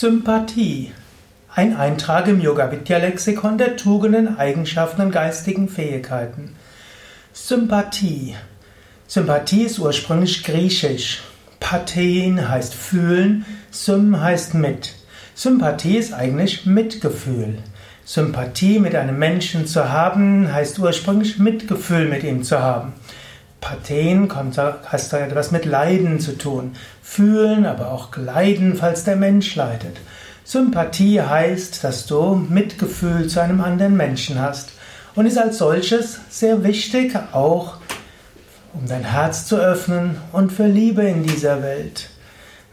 Sympathie. Ein Eintrag im Yoga-Vidya-Lexikon der Tugenden, Eigenschaften und geistigen Fähigkeiten. Sympathie. Sympathie ist ursprünglich griechisch. Pathen heißt fühlen, sym heißt mit. Sympathie ist eigentlich Mitgefühl. Sympathie mit einem Menschen zu haben, heißt ursprünglich Mitgefühl mit ihm zu haben. Pathen heißt da etwas mit Leiden zu tun. Fühlen, aber auch leiden, falls der Mensch leidet. Sympathie heißt, dass du Mitgefühl zu einem anderen Menschen hast und ist als solches sehr wichtig, auch um dein Herz zu öffnen und für Liebe in dieser Welt.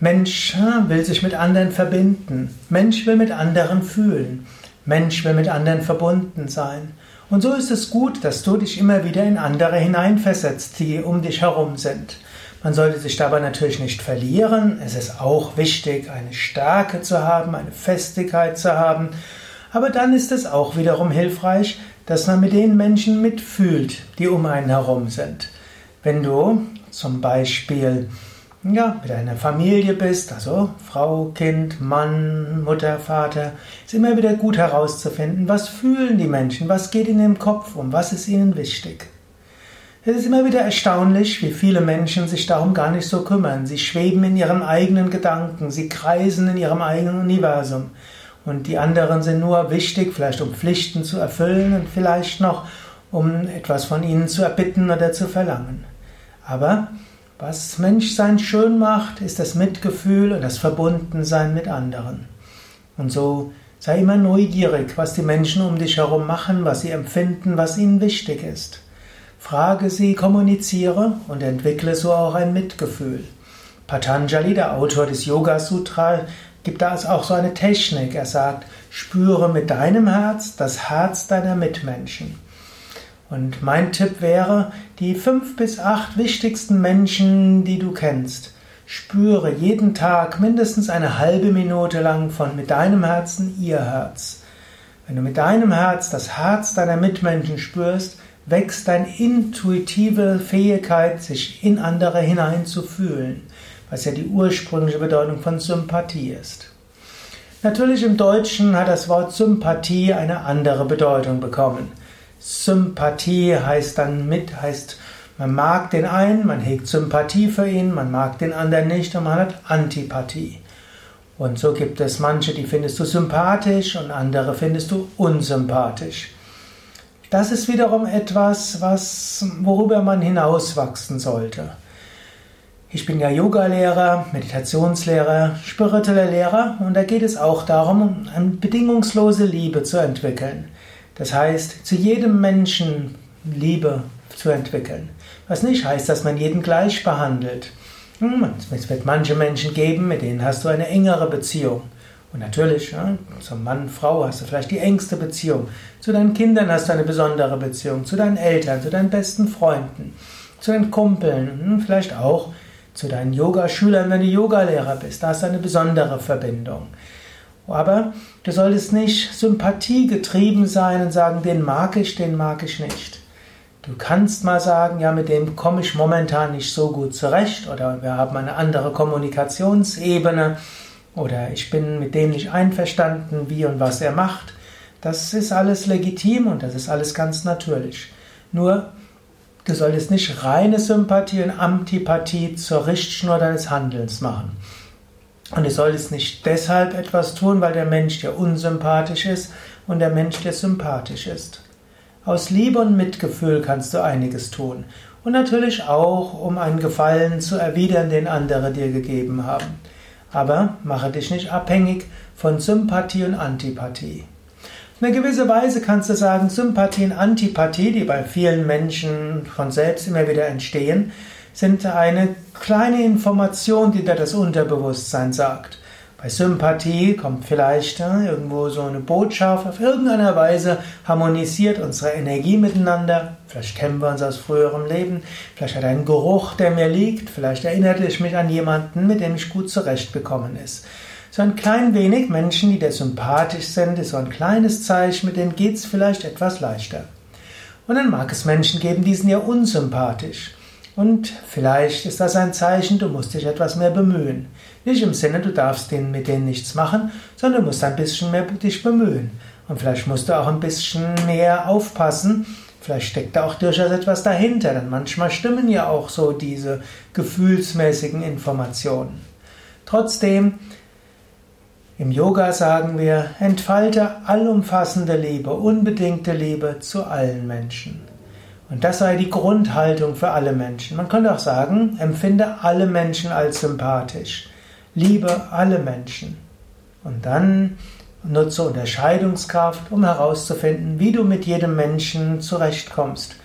Mensch will sich mit anderen verbinden. Mensch will mit anderen fühlen. Mensch will mit anderen verbunden sein. Und so ist es gut, dass du dich immer wieder in andere hineinversetzt, die um dich herum sind. Man sollte sich dabei natürlich nicht verlieren. Es ist auch wichtig, eine Stärke zu haben, eine Festigkeit zu haben. Aber dann ist es auch wiederum hilfreich, dass man mit den Menschen mitfühlt, die um einen herum sind. Wenn du zum Beispiel mit einer Familie bist, also Frau, Kind, Mann, Mutter, Vater, ist immer wieder gut herauszufinden, was fühlen die Menschen, was geht ihnen im Kopf um, was ist ihnen wichtig. Es ist immer wieder erstaunlich, wie viele Menschen sich darum gar nicht so kümmern. Sie schweben in ihren eigenen Gedanken, sie kreisen in ihrem eigenen Universum. Und die anderen sind nur wichtig, vielleicht um Pflichten zu erfüllen und vielleicht noch, um etwas von ihnen zu erbitten oder zu verlangen. Aber was Menschsein schön macht, ist das Mitgefühl und das Verbundensein mit anderen. Und so sei immer neugierig, was die Menschen um dich herum machen, was sie empfinden, was ihnen wichtig ist. Frage sie, kommuniziere und entwickle so auch ein Mitgefühl. Patanjali, der Autor des Yoga Sutra, gibt da auch so eine Technik. Er sagt, spüre mit deinem Herz das Herz deiner Mitmenschen. Und mein Tipp wäre, die 5 bis 8 wichtigsten Menschen, die du kennst, spüre jeden Tag mindestens eine halbe Minute lang von mit deinem Herzen ihr Herz. Wenn du mit deinem Herz das Herz deiner Mitmenschen spürst, wächst deine intuitive Fähigkeit, sich in andere hineinzufühlen, was ja die ursprüngliche Bedeutung von Sympathie ist. Natürlich im Deutschen hat das Wort Sympathie eine andere Bedeutung bekommen. Sympathie heißt, man mag den einen, man hegt Sympathie für ihn, man mag den anderen nicht und man hat Antipathie. Und so gibt es manche, die findest du sympathisch und andere findest du unsympathisch. Das ist wiederum etwas, worüber man hinauswachsen sollte. Ich bin ja Yoga-Lehrer, Meditationslehrer, spiritueller Lehrer und da geht es auch darum, eine bedingungslose Liebe zu entwickeln. Das heißt, zu jedem Menschen Liebe zu entwickeln. Was nicht heißt, dass man jeden gleich behandelt. Es wird manche Menschen geben, mit denen hast du eine engere Beziehung. Und natürlich, zum Mann, Frau hast du vielleicht die engste Beziehung. Zu deinen Kindern hast du eine besondere Beziehung. Zu deinen Eltern, zu deinen besten Freunden, zu deinen Kumpeln, vielleicht auch zu deinen Yogaschülern, wenn du Yogalehrer bist. Da hast du eine besondere Verbindung. Aber du solltest nicht sympathiegetrieben sein und sagen, den mag ich nicht. Du kannst mal sagen, ja, mit dem komme ich momentan nicht so gut zurecht oder wir haben eine andere Kommunikationsebene. Oder ich bin mit dem nicht einverstanden, wie und was er macht. Das ist alles legitim und das ist alles ganz natürlich. Nur, du solltest nicht reine Sympathie und Antipathie zur Richtschnur deines Handelns machen. Und du solltest nicht deshalb etwas tun, weil der Mensch dir unsympathisch ist und der Mensch dir sympathisch ist. Aus Liebe und Mitgefühl kannst du einiges tun. Und natürlich auch, um einen Gefallen zu erwidern, den andere dir gegeben haben. Aber mache dich nicht abhängig von Sympathie und Antipathie. In einer gewissen Weise kannst du sagen, Sympathie und Antipathie, die bei vielen Menschen von selbst immer wieder entstehen, sind eine kleine Information, die dir das Unterbewusstsein sagt. Bei Sympathie kommt vielleicht irgendwo so eine Botschaft, auf irgendeiner Weise harmonisiert unsere Energie miteinander. Vielleicht kennen wir uns aus früherem Leben, vielleicht hat er einen Geruch, der mir liegt, vielleicht erinnert ich mich an jemanden, mit dem ich gut zurechtgekommen ist. So ein klein wenig Menschen, die dir sympathisch sind, ist so ein kleines Zeichen, mit denen geht's vielleicht etwas leichter. Und dann mag es Menschen geben, die sind ja unsympathisch. Und vielleicht ist das ein Zeichen, du musst dich etwas mehr bemühen. Nicht im Sinne, du darfst mit denen nichts machen, sondern du musst ein bisschen mehr dich bemühen. Und vielleicht musst du auch ein bisschen mehr aufpassen. Vielleicht steckt da auch durchaus etwas dahinter, denn manchmal stimmen ja auch so diese gefühlsmäßigen Informationen. Trotzdem, im Yoga sagen wir, entfalte allumfassende Liebe, unbedingte Liebe zu allen Menschen. Und das sei die Grundhaltung für alle Menschen. Man könnte auch sagen, empfinde alle Menschen als sympathisch. Liebe alle Menschen. Und dann nutze Unterscheidungskraft, um herauszufinden, wie du mit jedem Menschen zurechtkommst.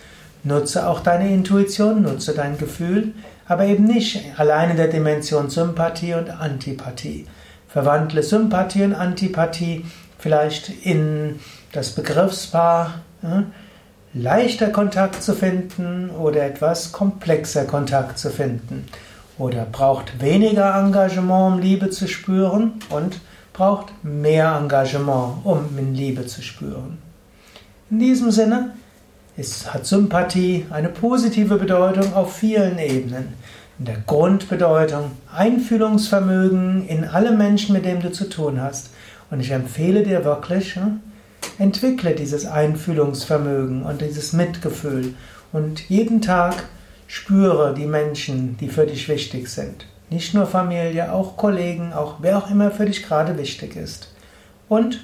Nutze auch deine Intuition, nutze dein Gefühl, aber eben nicht allein in der Dimension Sympathie und Antipathie. Verwandle Sympathie und Antipathie vielleicht in das Begriffspaar, leichter Kontakt zu finden oder etwas komplexer Kontakt zu finden. Oder braucht weniger Engagement, um Liebe zu spüren, und braucht mehr Engagement, um in Liebe zu spüren. In diesem Sinne hat Sympathie eine positive Bedeutung auf vielen Ebenen. In der Grundbedeutung Einfühlungsvermögen in alle Menschen, mit denen du zu tun hast. Und ich empfehle dir wirklich, entwickle dieses Einfühlungsvermögen und dieses Mitgefühl. Und jeden Tag spüre die Menschen, die für dich wichtig sind. Nicht nur Familie, auch Kollegen, auch wer auch immer für dich gerade wichtig ist. Und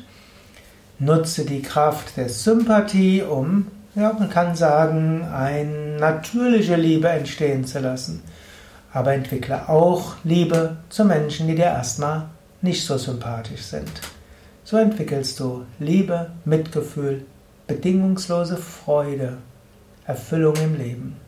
nutze die Kraft der Sympathie, um, man kann sagen, eine natürliche Liebe entstehen zu lassen. Aber entwickle auch Liebe zu Menschen, die dir erstmal nicht so sympathisch sind. So entwickelst du Liebe, Mitgefühl, bedingungslose Freude, Erfüllung im Leben.